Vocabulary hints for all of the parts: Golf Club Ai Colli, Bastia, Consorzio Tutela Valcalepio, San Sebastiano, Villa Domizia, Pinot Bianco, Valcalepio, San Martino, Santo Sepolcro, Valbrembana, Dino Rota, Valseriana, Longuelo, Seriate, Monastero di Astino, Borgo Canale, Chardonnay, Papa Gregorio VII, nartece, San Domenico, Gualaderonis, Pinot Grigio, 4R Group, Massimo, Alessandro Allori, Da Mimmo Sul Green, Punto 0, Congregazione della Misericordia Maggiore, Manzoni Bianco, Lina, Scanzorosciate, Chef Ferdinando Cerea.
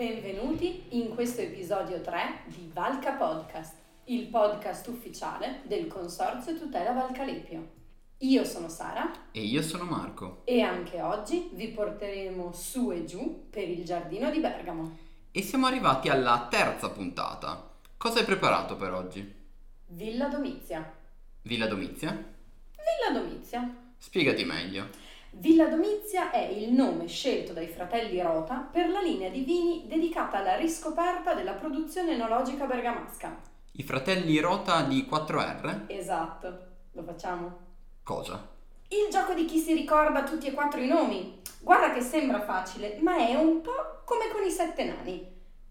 Benvenuti in questo episodio 3 di Valca Podcast, il podcast ufficiale del Consorzio Tutela Valcalepio. Io sono Sara e io sono Marco e anche oggi vi porteremo su e giù per il giardino di Bergamo. E siamo arrivati alla terza puntata. Cosa hai preparato per oggi? Villa Domizia. Spiegati meglio. Villa Domizia è il nome scelto dai fratelli Rota per la linea di vini dedicata alla riscoperta della produzione enologica bergamasca. I fratelli Rota di 4R? Esatto, lo facciamo. Cosa? Il gioco di chi si ricorda tutti e quattro i nomi. Guarda che sembra facile, ma è un po' come con i sette nani.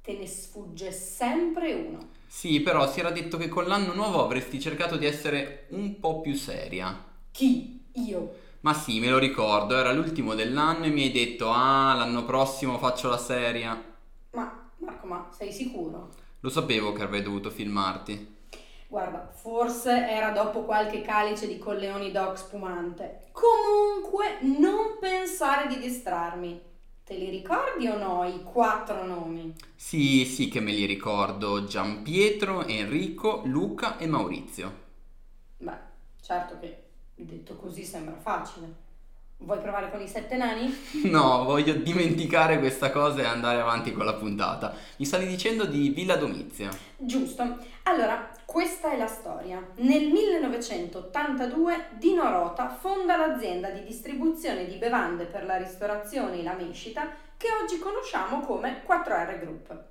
Te ne sfugge sempre uno. Sì, però si era detto che con l'anno nuovo avresti cercato di essere un po' più seria. Chi? Io? Ma sì, me lo ricordo, era l'ultimo dell'anno e mi hai detto l'anno prossimo faccio la seria. Ma Marco, ma sei sicuro? Lo sapevo che avrei dovuto filmarti. Guarda, forse era dopo qualche calice di Colleoni Doc spumante. Comunque non pensare di distrarmi. Te li ricordi o no i quattro nomi? Sì che me li ricordo: Gianpietro, Enrico, Luca e Maurizio. Beh, certo che detto così sembra facile. Vuoi provare con i sette nani? No, voglio dimenticare questa cosa e andare avanti con la puntata. Mi stavi dicendo di Villa Domizia. Giusto. Allora, questa è la storia. Nel 1982 Dino Rota fonda l'azienda di distribuzione di bevande per la ristorazione e la mescita che oggi conosciamo come 4R Group.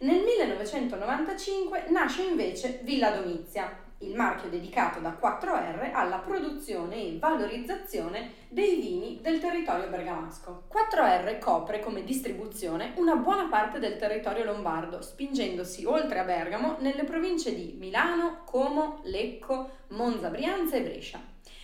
Nel 1995 nasce invece Villa Domizia, il marchio dedicato da 4R alla produzione e valorizzazione dei vini del territorio bergamasco. 4R copre come distribuzione una buona parte del territorio lombardo, spingendosi oltre a Bergamo nelle province di Milano, Como, Lecco, Monza, Brianza e Brescia.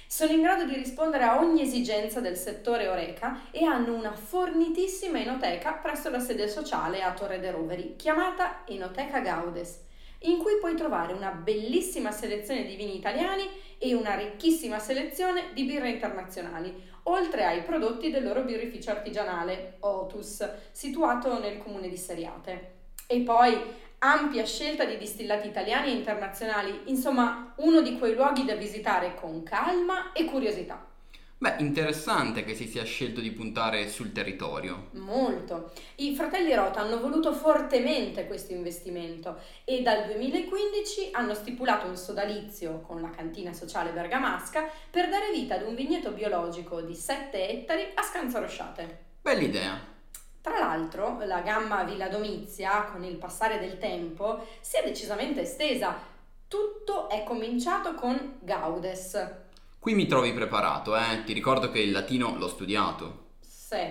Sono in grado di rispondere a ogni esigenza del settore Horeca e hanno una fornitissima enoteca presso la sede sociale a Torre de' Roveri, chiamata Enoteca Gaudes, in cui puoi trovare una bellissima selezione di vini italiani e una ricchissima selezione di birre internazionali, oltre ai prodotti del loro birrificio artigianale, Otus, situato nel comune di Seriate. E poi ampia scelta di distillati italiani e internazionali, insomma uno di quei luoghi da visitare con calma e curiosità. Beh, interessante che si sia scelto di puntare sul territorio. Molto. I fratelli Rota hanno voluto fortemente questo investimento e dal 2015 hanno stipulato un sodalizio con la Cantina Sociale Bergamasca per dare vita ad un vigneto biologico di 7 ettari a Scanzorosciate. Bella idea. Tra l'altro, la gamma Villa Domizia, con il passare del tempo, si è decisamente estesa. Tutto è cominciato con Gaudes. Qui mi trovi preparato, ti ricordo che il latino l'ho studiato. Sì.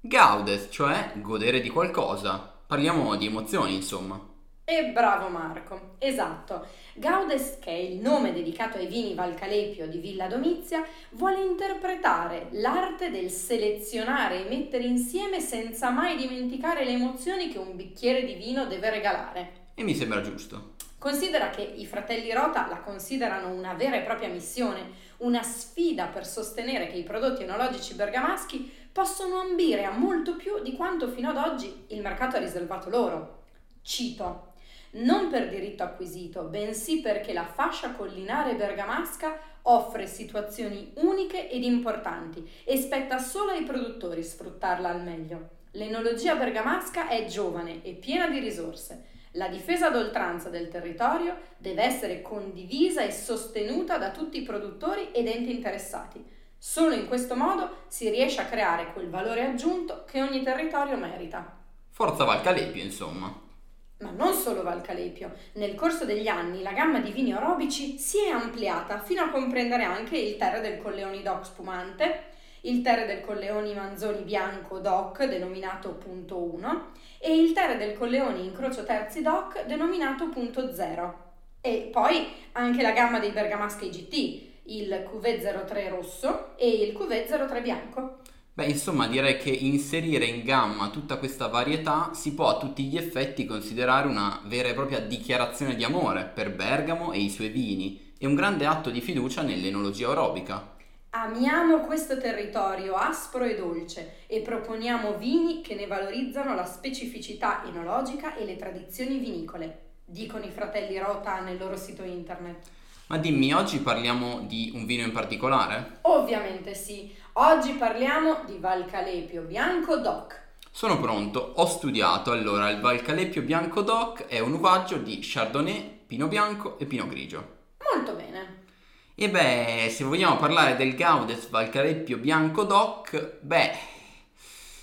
Gaudes, cioè godere di qualcosa. Parliamo di emozioni, insomma. E bravo Marco, esatto. Gaudes, che è il nome dedicato ai vini Valcalepio di Villa Domizia, vuole interpretare l'arte del selezionare e mettere insieme senza mai dimenticare le emozioni che un bicchiere di vino deve regalare. E mi sembra giusto. Considera che i fratelli Rota la considerano una vera e propria missione, una sfida per sostenere che i prodotti enologici bergamaschi possono ambire a molto più di quanto fino ad oggi il mercato ha riservato loro. Cito: non per diritto acquisito, bensì perché la fascia collinare bergamasca offre situazioni uniche ed importanti e spetta solo ai produttori sfruttarla al meglio. L'enologia bergamasca è giovane e piena di risorse. La difesa ad oltranza del territorio deve essere condivisa e sostenuta da tutti i produttori ed enti interessati. Solo in questo modo si riesce a creare quel valore aggiunto che ogni territorio merita. Forza Valcalepio, insomma. Ma non solo Valcalepio. Nel corso degli anni la gamma di vini orobici si è ampliata fino a comprendere anche il Terre del Colleoni Doc spumante, il Terre del Colleoni Manzoni Bianco Doc, denominato Punto 1, e il Terre del Colleoni Incrocio Terzi Doc, denominato Punto 0. E poi anche la gamma dei Bergamaschi GT, il Cuvée 03 rosso e il Cuvée 03 bianco. Beh, insomma, direi che inserire in gamma tutta questa varietà si può a tutti gli effetti considerare una vera e propria dichiarazione di amore per Bergamo e i suoi vini, e un grande atto di fiducia nell'enologia orobica. Amiamo questo territorio aspro e dolce e proponiamo vini che ne valorizzano la specificità enologica e le tradizioni vinicole, dicono i fratelli Rota nel loro sito internet. Ma dimmi, oggi parliamo di un vino in particolare? Ovviamente sì, oggi parliamo di Valcalepio Bianco Doc. Sono pronto, ho studiato. Allora, il Valcalepio Bianco Doc è un uvaggio di Chardonnay, Pinot Bianco e Pinot Grigio. Molto bene. E beh, se vogliamo parlare del Gaudes Valcalepio Bianco Doc, beh,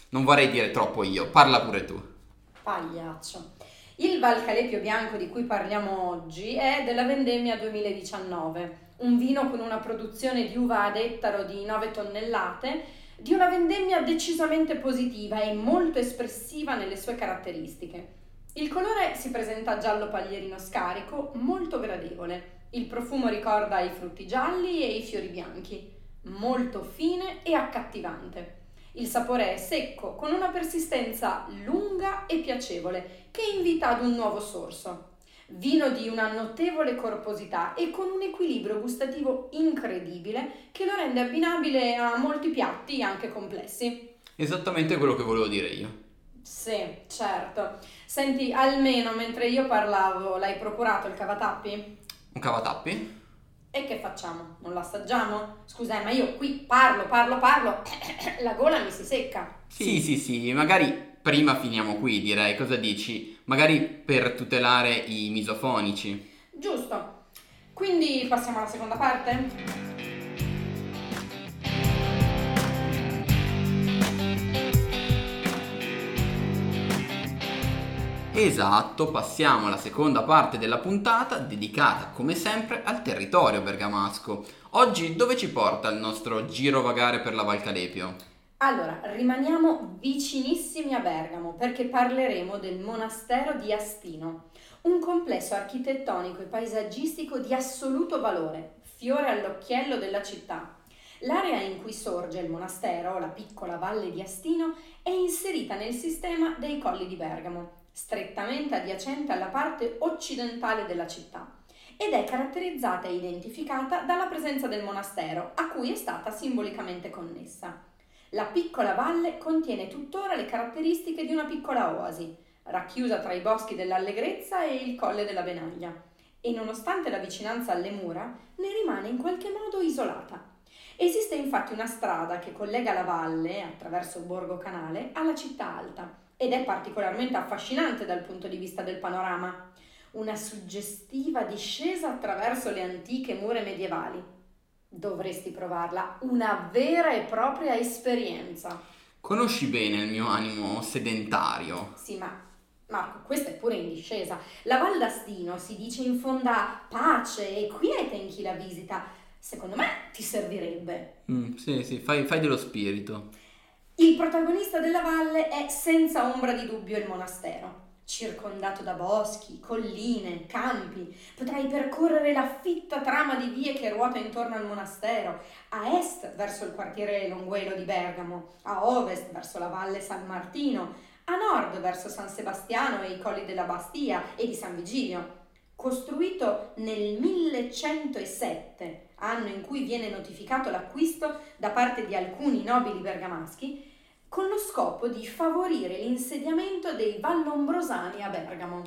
non vorrei dire troppo io, parla pure tu. Pagliaccio. Il Valcalepio Bianco di cui parliamo oggi è della vendemmia 2019, un vino con una produzione di uva ad ettaro di 9 tonnellate, di una vendemmia decisamente positiva e molto espressiva nelle sue caratteristiche. Il colore si presenta giallo paglierino scarico, molto gradevole. Il profumo ricorda i frutti gialli e i fiori bianchi, molto fine e accattivante. Il sapore è secco, con una persistenza lunga e piacevole, che invita ad un nuovo sorso. Vino di una notevole corposità e con un equilibrio gustativo incredibile che lo rende abbinabile a molti piatti anche complessi. Esattamente quello che volevo dire io. Sì, certo. Senti, almeno mentre io parlavo, l'hai procurato il cavatappi? Un cavatappi? E che facciamo? Non lo assaggiamo? Scusa, ma io qui parlo, la gola mi si secca. Sì, magari prima finiamo qui, direi. Cosa dici? Magari per tutelare i misofonici. Giusto. Quindi passiamo alla seconda parte? Esatto, passiamo alla seconda parte della puntata, dedicata come sempre al territorio bergamasco. Oggi dove ci porta il nostro girovagare per la Valcalepio? Allora, rimaniamo vicinissimi a Bergamo perché parleremo del Monastero di Astino, un complesso architettonico e paesaggistico di assoluto valore, fiore all'occhiello della città. L'area in cui sorge il monastero, la piccola valle di Astino, è inserita nel sistema dei Colli di Bergamo, strettamente adiacente alla parte occidentale della città, ed è caratterizzata e identificata dalla presenza del monastero, a cui è stata simbolicamente connessa. La piccola valle contiene tuttora le caratteristiche di una piccola oasi, racchiusa tra i boschi dell'Allegrezza e il colle della Venaglia, e nonostante la vicinanza alle mura, ne rimane in qualche modo isolata. Esiste infatti una strada che collega la valle, attraverso il borgo canale, alla città alta, ed è particolarmente affascinante dal punto di vista del panorama. Una suggestiva discesa attraverso le antiche mura medievali. Dovresti provarla, una vera e propria esperienza. Conosci bene il mio animo sedentario. Sì, ma Marco, questa è pure in discesa. La Val d'Astino si dice infonda pace e quiete in chi la visita. Secondo me ti servirebbe. Sì, fai dello spirito. Il protagonista della valle è senza ombra di dubbio il monastero. Circondato da boschi, colline, campi, potrai percorrere la fitta trama di vie che ruota intorno al monastero, a est verso il quartiere Longuelo di Bergamo, a ovest verso la valle San Martino, a nord verso San Sebastiano e i colli della Bastia e di San Vigilio. Costruito nel 1107, anno in cui viene notificato l'acquisto da parte di alcuni nobili bergamaschi, con lo scopo di favorire l'insediamento dei Vallombrosani a Bergamo.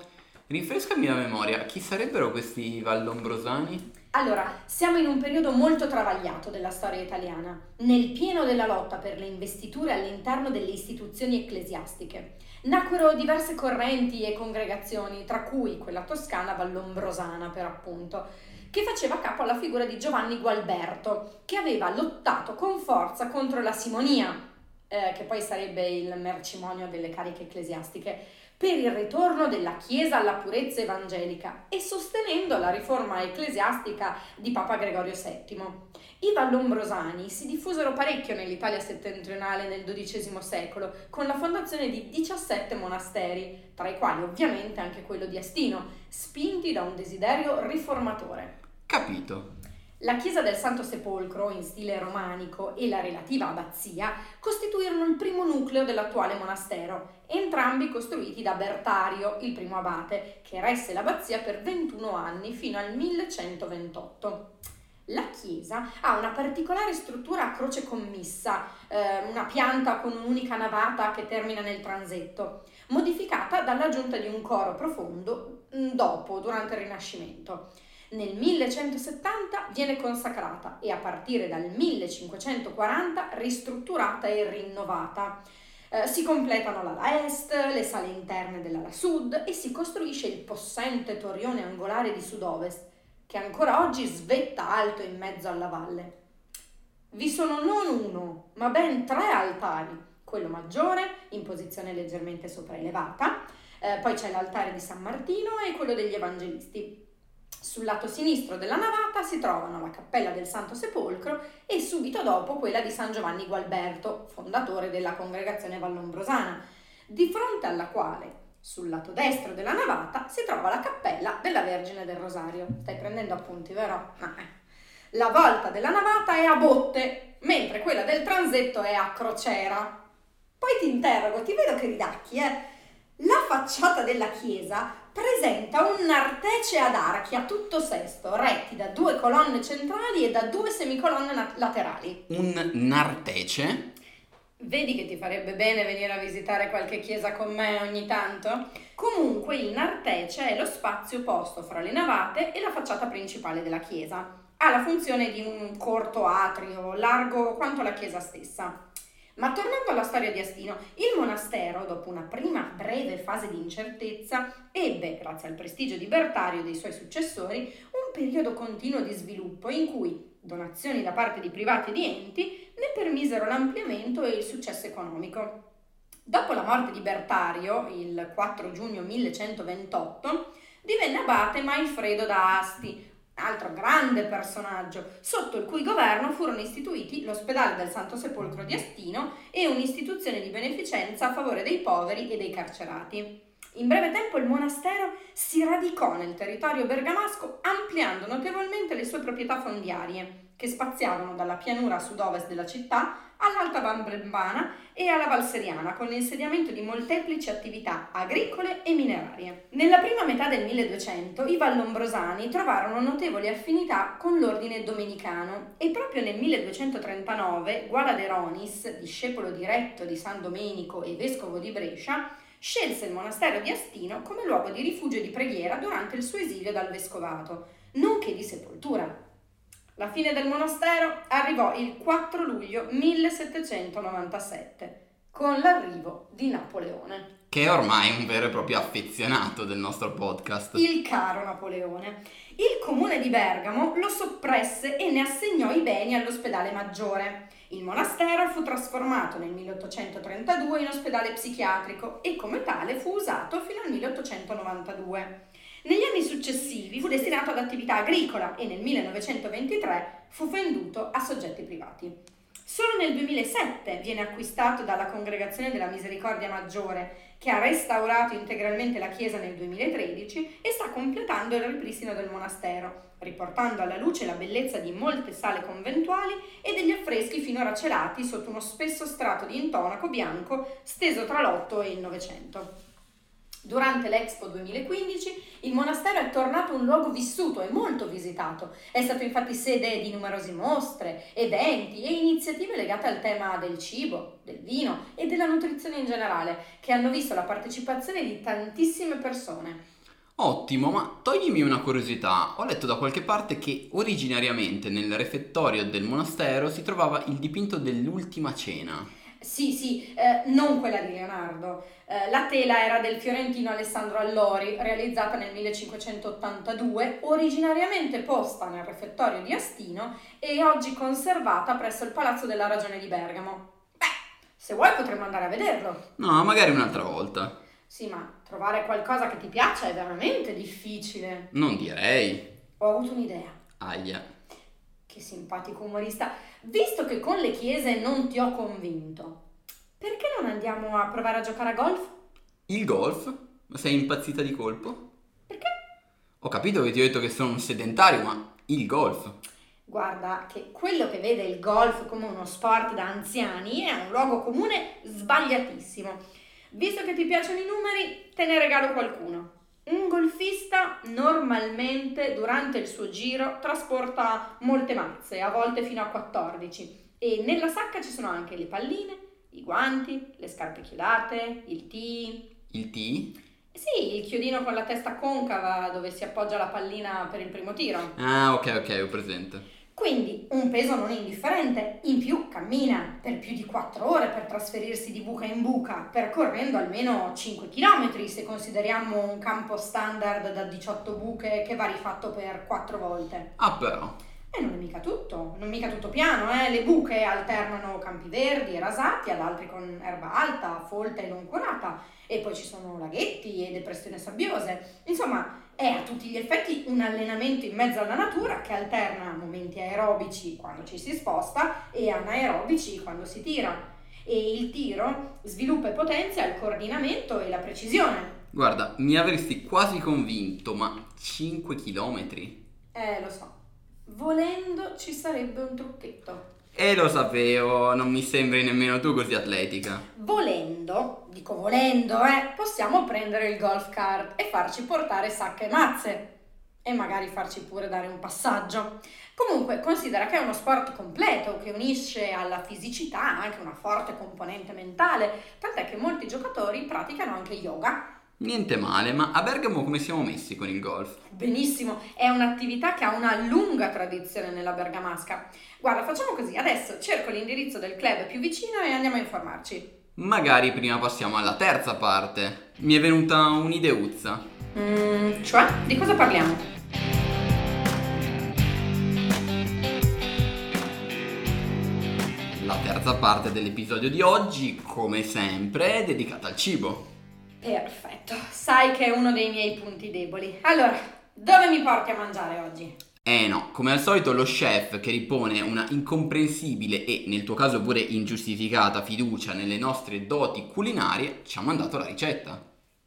Rinfrescami la memoria, chi sarebbero questi Vallombrosani? Allora, siamo in un periodo molto travagliato della storia italiana, nel pieno della lotta per le investiture all'interno delle istituzioni ecclesiastiche. Nacquero diverse correnti e congregazioni, tra cui quella toscana vallombrosana per appunto, che faceva capo alla figura di Giovanni Gualberto, che aveva lottato con forza contro la simonia, che poi sarebbe il mercimonio delle cariche ecclesiastiche, per il ritorno della Chiesa alla purezza evangelica e sostenendo la riforma ecclesiastica di Papa Gregorio VII. I Vallombrosani si diffusero parecchio nell'Italia settentrionale nel XII secolo con la fondazione di 17 monasteri, tra i quali ovviamente anche quello di Astino, spinti da un desiderio riformatore. Capito. La chiesa del Santo Sepolcro, in stile romanico, e la relativa abbazia costituirono il primo nucleo dell'attuale monastero, entrambi costruiti da Bertario, il primo abate, che resse l'abbazia per 21 anni fino al 1128. La chiesa ha una particolare struttura a croce commissa, una pianta con un'unica navata che termina nel transetto, modificata dall'aggiunta di un coro profondo durante il Rinascimento. Nel 1170 viene consacrata e a partire dal 1540 ristrutturata e rinnovata. Si completano l'ala est, le sale interne dell'ala sud e si costruisce il possente torrione angolare di sud-ovest, che ancora oggi svetta alto in mezzo alla valle. Vi sono non uno, ma ben tre altari, quello maggiore, in posizione leggermente sopraelevata, poi c'è l'altare di San Martino e quello degli Evangelisti. Sul lato sinistro della navata si trovano la cappella del Santo Sepolcro e subito dopo quella di San Giovanni Gualberto, fondatore della congregazione vallombrosana, di fronte alla quale, sul lato destro della navata, si trova la cappella della Vergine del Rosario. Stai prendendo appunti, vero? La volta della navata è a botte, mentre quella del transetto è a crociera. Poi ti interrogo, ti vedo che ridacchi, eh? La facciata della chiesa presenta un artece ad archi a tutto sesto, retti da due colonne centrali e da due semicolonne laterali. Un artece? Vedi che ti farebbe bene venire a visitare qualche chiesa con me ogni tanto? Comunque il nartece è lo spazio posto fra le navate e la facciata principale della chiesa. Ha la funzione di un corto atrio, largo quanto la chiesa stessa. Ma tornando alla storia di Astino, il monastero, dopo una prima breve fase di incertezza, ebbe, grazie al prestigio di Bertario e dei suoi successori, un periodo continuo di sviluppo in cui donazioni da parte di privati e di enti ne permisero l'ampliamento e il successo economico. Dopo la morte di Bertario, il 4 giugno 1128, divenne abate Maifredo da Asti, altro grande personaggio, sotto il cui governo furono istituiti l'ospedale del Santo Sepolcro di Astino e un'istituzione di beneficenza a favore dei poveri e dei carcerati. In breve tempo il monastero si radicò nel territorio bergamasco ampliando notevolmente le sue proprietà fondiarie, che spaziavano dalla pianura a sud-ovest della città all'Alta Valbrembana e alla Valseriana, con l'insediamento di molteplici attività agricole e minerarie. Nella prima metà del 1200 i Vallombrosani trovarono notevoli affinità con l'ordine domenicano e proprio nel 1239 Gualaderonis, discepolo diretto di San Domenico e vescovo di Brescia, scelse il monastero di Astino come luogo di rifugio e di preghiera durante il suo esilio dal vescovato, nonché di sepoltura. La fine del monastero arrivò il 4 luglio 1797, con l'arrivo di Napoleone. Che è ormai un vero e proprio affezionato del nostro podcast. Il caro Napoleone. Il comune di Bergamo lo soppresse e ne assegnò i beni all'ospedale maggiore. Il monastero fu trasformato nel 1832 in ospedale psichiatrico e come tale fu usato fino al 1892. Negli anni successivi fu destinato ad attività agricola e nel 1923 fu venduto a soggetti privati. Solo nel 2007 viene acquistato dalla Congregazione della Misericordia Maggiore, che ha restaurato integralmente la chiesa nel 2013 e sta completando il ripristino del monastero, riportando alla luce la bellezza di molte sale conventuali e degli affreschi finora celati sotto uno spesso strato di intonaco bianco steso tra l'8 e il Novecento. Durante l'Expo 2015 il monastero è tornato un luogo vissuto e molto visitato, è stato infatti sede di numerose mostre, eventi e iniziative legate al tema del cibo, del vino e della nutrizione in generale, che hanno visto la partecipazione di tantissime persone. Ottimo, ma toglimi una curiosità, ho letto da qualche parte che originariamente nel refettorio del monastero si trovava il dipinto dell'Ultima Cena. Sì, non quella di Leonardo. La tela era del fiorentino Alessandro Allori, realizzata nel 1582, originariamente posta nel refettorio di Astino e oggi conservata presso il Palazzo della Ragione di Bergamo. Beh, se vuoi potremmo andare a vederlo. No, magari un'altra volta. Sì, ma trovare qualcosa che ti piaccia è veramente difficile. Non direi. Ho avuto un'idea. Ahia. Che simpatico umorista. Visto che con le chiese non ti ho convinto, perché non andiamo a provare a giocare a golf? Il golf? Ma sei impazzita di colpo? Perché? Ho capito che ti ho detto che sono un sedentario, ma il golf? Guarda, che quello che vede il golf come uno sport da anziani è un luogo comune sbagliatissimo. Visto che ti piacciono i numeri, te ne regalo qualcuno. Un golfista normalmente durante il suo giro trasporta molte mazze, a volte fino a 14, e nella sacca ci sono anche le palline, i guanti, le scarpe chiodate, il tee. Il tee? Sì, il chiodino con la testa concava dove si appoggia la pallina per il primo tiro. Ah, ok, ho presente. Quindi un peso non indifferente, in più cammina per più di 4 ore per trasferirsi di buca in buca, percorrendo almeno 5 km se consideriamo un campo standard da 18 buche che va rifatto per 4 volte. Ah però! E non è mica tutto piano, le buche alternano campi verdi e rasati ad altri con erba alta, folta e non curata, e poi ci sono laghetti e depressioni sabbiose. Insomma, è a tutti gli effetti un allenamento in mezzo alla natura che alterna momenti aerobici quando ci si sposta e anaerobici quando si tira. E il tiro sviluppa e potenzia il coordinamento e la precisione. Guarda, mi avresti quasi convinto, ma 5 chilometri? Lo so. Volendo ci sarebbe un trucchetto. Lo sapevo, non mi sembri nemmeno tu così atletica. Volendo, possiamo prendere il golf cart e farci portare sacche e mazze. E magari farci pure dare un passaggio. Comunque, considera che è uno sport completo che unisce alla fisicità anche una forte componente mentale, tant'è che molti giocatori praticano anche yoga. Niente male, ma a Bergamo come siamo messi con il golf? Benissimo, è un'attività che ha una lunga tradizione nella Bergamasca. Guarda, facciamo così, adesso cerco l'indirizzo del club più vicino e andiamo a informarci. Magari prima passiamo alla terza parte. Mi è venuta un'ideuzza. Cioè? Di cosa parliamo? La terza parte dell'episodio di oggi, come sempre, è dedicata al cibo. Perfetto, sai che è uno dei miei punti deboli. Allora, dove mi porti a mangiare oggi? No, come al solito lo chef che ripone una incomprensibile e nel tuo caso pure ingiustificata fiducia nelle nostre doti culinarie ci ha mandato la ricetta.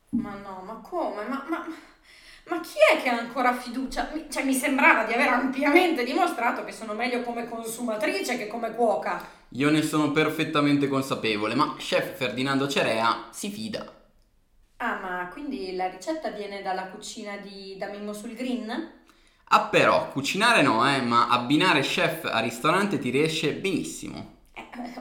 Ma no, ma come? Ma chi è che ha ancora fiducia? Cioè, mi sembrava di aver ampiamente dimostrato che sono meglio come consumatrice che come cuoca. Io ne sono perfettamente consapevole, ma chef Ferdinando Cerea si fida. Ah, ma quindi la ricetta viene dalla cucina di Da Mimmo Sul Green? Ah però, cucinare no, ma abbinare chef al ristorante ti riesce benissimo.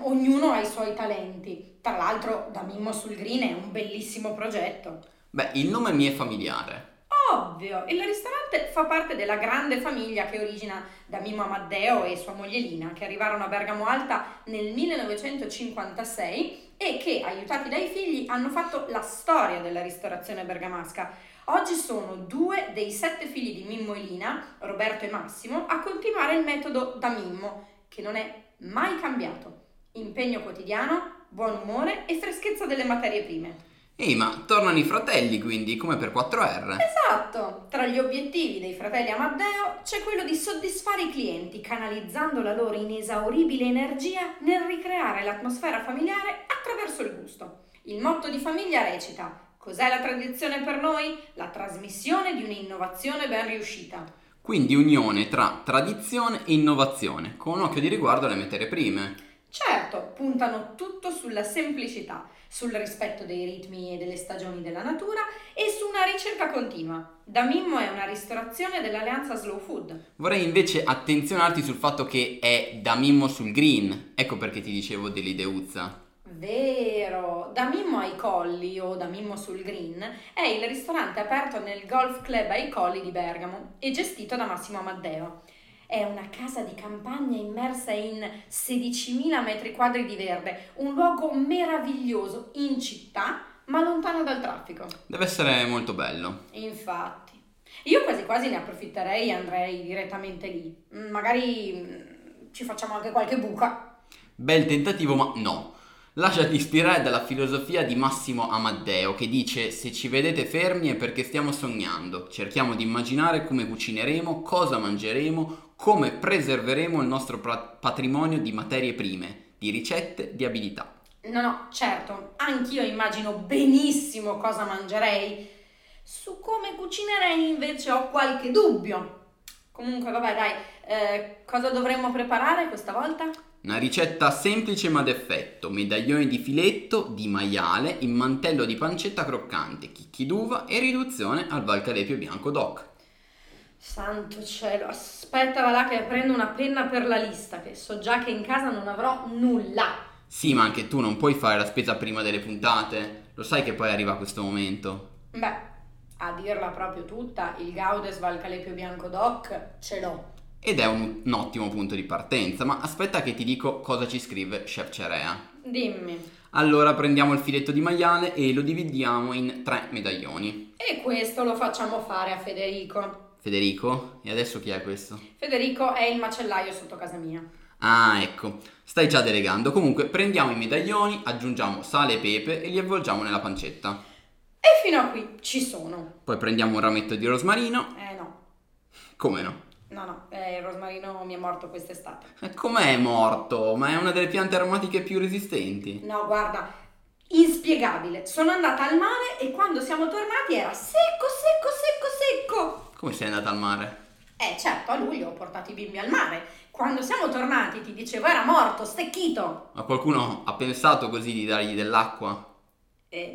Ognuno ha i suoi talenti. Tra l'altro, Da Mimmo Sul Green è un bellissimo progetto. Beh, il nome mi è familiare. Ovvio, il ristorante fa parte della grande famiglia che origina da Mimmo Amaddeo e sua moglie Lina, che arrivarono a Bergamo Alta nel 1956... e che, aiutati dai figli, hanno fatto la storia della ristorazione bergamasca. Oggi sono 2 dei 7 figli di Mimmo e Lina, Roberto e Massimo, a continuare il metodo Da Mimmo, che non è mai cambiato. Impegno quotidiano, buon umore e freschezza delle materie prime. Ma tornano i fratelli quindi, come per 4R. Esatto! Tra gli obiettivi dei fratelli Amaddeo c'è quello di soddisfare i clienti, canalizzando la loro inesauribile energia nel ricreare l'atmosfera familiare attraverso il gusto. Il motto di famiglia recita: cos'è la tradizione per noi? La trasmissione di un'innovazione ben riuscita. Quindi unione tra tradizione e innovazione, con un occhio di riguardo alle materie prime. Certo, puntano tutto sulla semplicità, sul rispetto dei ritmi e delle stagioni della natura e su una ricerca continua. Da Mimmo è una ristorazione dell'alleanza Slow Food. Vorrei invece attenzionarti sul fatto che è Da Mimmo Sul Green, ecco perché ti dicevo dell'ideuzza. Vero, Da Mimmo ai Colli o Da Mimmo Sul Green è il ristorante aperto nel Golf Club ai Colli di Bergamo e gestito da Massimo Amaddeo. È una casa di campagna immersa in 16.000 metri quadri di verde, un luogo meraviglioso in città ma lontano dal traffico. Deve essere molto bello. Infatti. Io quasi ne approfitterei e andrei direttamente lì. Magari ci facciamo anche qualche buca. Bel tentativo, ma no. Lasciati ispirare dalla filosofia di Massimo Amaddeo che dice: se ci vedete fermi è perché stiamo sognando, cerchiamo di immaginare come cucineremo, cosa mangeremo, come preserveremo il nostro patrimonio di materie prime, di ricette, di abilità. No, certo, anch'io immagino benissimo cosa mangerei. Su come cucinerei invece ho qualche dubbio. Comunque, vabbè, dai, cosa dovremmo preparare questa volta? Una ricetta semplice ma d'effetto, medaglioni di filetto di maiale in mantello di pancetta croccante, chicchi d'uva e riduzione al Valcalepio Bianco Doc. Santo cielo, aspetta va là che prendo una penna per la lista, che so già che in casa non avrò nulla. Sì, ma anche tu non puoi fare la spesa prima delle puntate, lo sai che poi arriva questo momento. Beh, a dirla proprio tutta, il Gaudes Valcalepio Bianco Doc ce l'ho. Ed è un ottimo punto di partenza, ma aspetta che ti dico cosa ci scrive Chef Cerea. Dimmi. Allora prendiamo il filetto di maiale e lo dividiamo in 3 medaglioni. E questo lo facciamo fare a Federico. Federico? E adesso chi è questo? Federico è il macellaio sotto casa mia. Ah, ecco, stai già delegando. Comunque prendiamo i medaglioni, aggiungiamo sale e pepe e li avvolgiamo nella pancetta. E fino a qui ci sono. Poi prendiamo un rametto di rosmarino. No. Come no? No, il rosmarino mi è morto quest'estate. Com'è morto? Ma è una delle piante aromatiche più resistenti. No, guarda, inspiegabile. Sono andata al mare e quando siamo tornati era secco. Come sei andata al mare? Certo, a luglio ho portato i bimbi al mare. Quando siamo tornati ti dicevo era morto, stecchito. Ma qualcuno ha pensato così di dargli dell'acqua?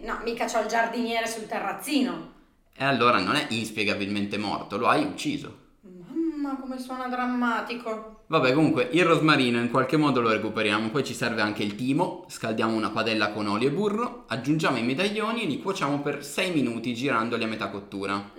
No, mica c'ho il giardiniere sul terrazzino. E allora non è inspiegabilmente morto, lo hai ucciso. Ma come suona drammatico. Vabbè, comunque il rosmarino in qualche modo lo recuperiamo. Poi ci serve anche il timo. Scaldiamo una padella con olio e burro, aggiungiamo i medaglioni e li cuociamo per 6 minuti girandoli a metà cottura.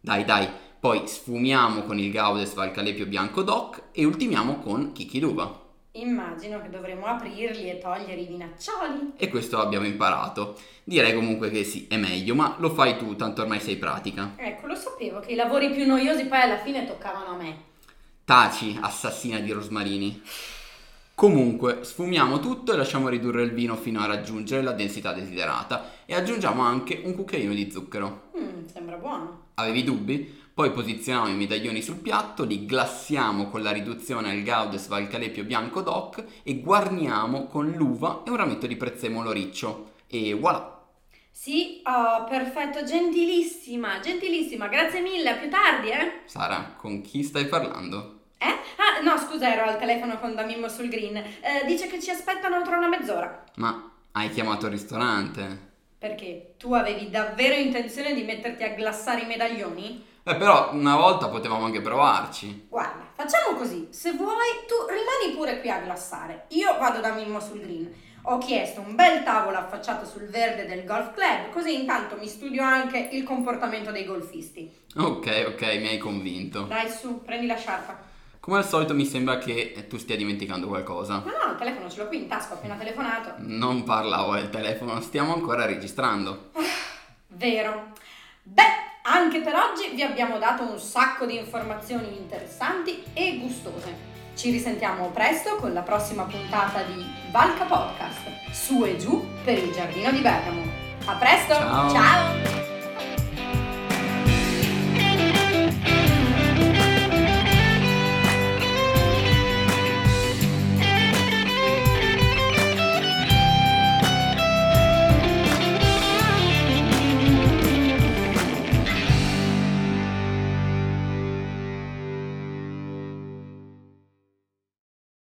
Dai. Poi sfumiamo con il Gaudes Valcalepio Bianco Doc e ultimiamo con chicchi d'uva. Immagino che dovremo aprirli e togliere i vinaccioli. E questo abbiamo imparato. Direi comunque che sì, è meglio, ma lo fai tu, tanto ormai sei pratica. Ecco, lo sapevo che i lavori più noiosi poi alla fine toccavano a me. Taci, assassina di rosmarini. Comunque, sfumiamo tutto e lasciamo ridurre il vino fino a raggiungere la densità desiderata e aggiungiamo anche un cucchiaino di zucchero. Sembra buono. Avevi dubbi? Poi posizioniamo i medaglioni sul piatto, li glassiamo con la riduzione al Gaudes Valcalepio Bianco Doc e guarniamo con l'uva e un rametto di prezzemolo riccio. E voilà! Sì, oh, perfetto, gentilissima, grazie mille, a più tardi, Sara, con chi stai parlando? Ah, no, scusa, ero al telefono con Da Mimmo Sul Green. Dice che ci aspettano tra una mezz'ora. Ma hai chiamato il ristorante? Perché tu avevi davvero intenzione di metterti a glassare i medaglioni? Però una volta potevamo anche provarci. Guarda, facciamo così, se vuoi tu rimani pure qui a glassare. Io vado da Mimmo Sul Green. Ho chiesto un bel tavolo affacciato sul verde del golf club, così intanto mi studio anche il comportamento dei golfisti. Ok, mi hai convinto. Dai su, prendi la sciarpa. Come al solito mi sembra che tu stia dimenticando qualcosa. No, il telefono ce l'ho qui in tasca, ho appena telefonato. Non parlavo del telefono, stiamo ancora registrando. Vero. Beh, anche per oggi vi abbiamo dato un sacco di informazioni interessanti e gustose. Ci risentiamo presto con la prossima puntata di Valca Podcast, su e giù per il giardino di Bergamo. A presto, ciao!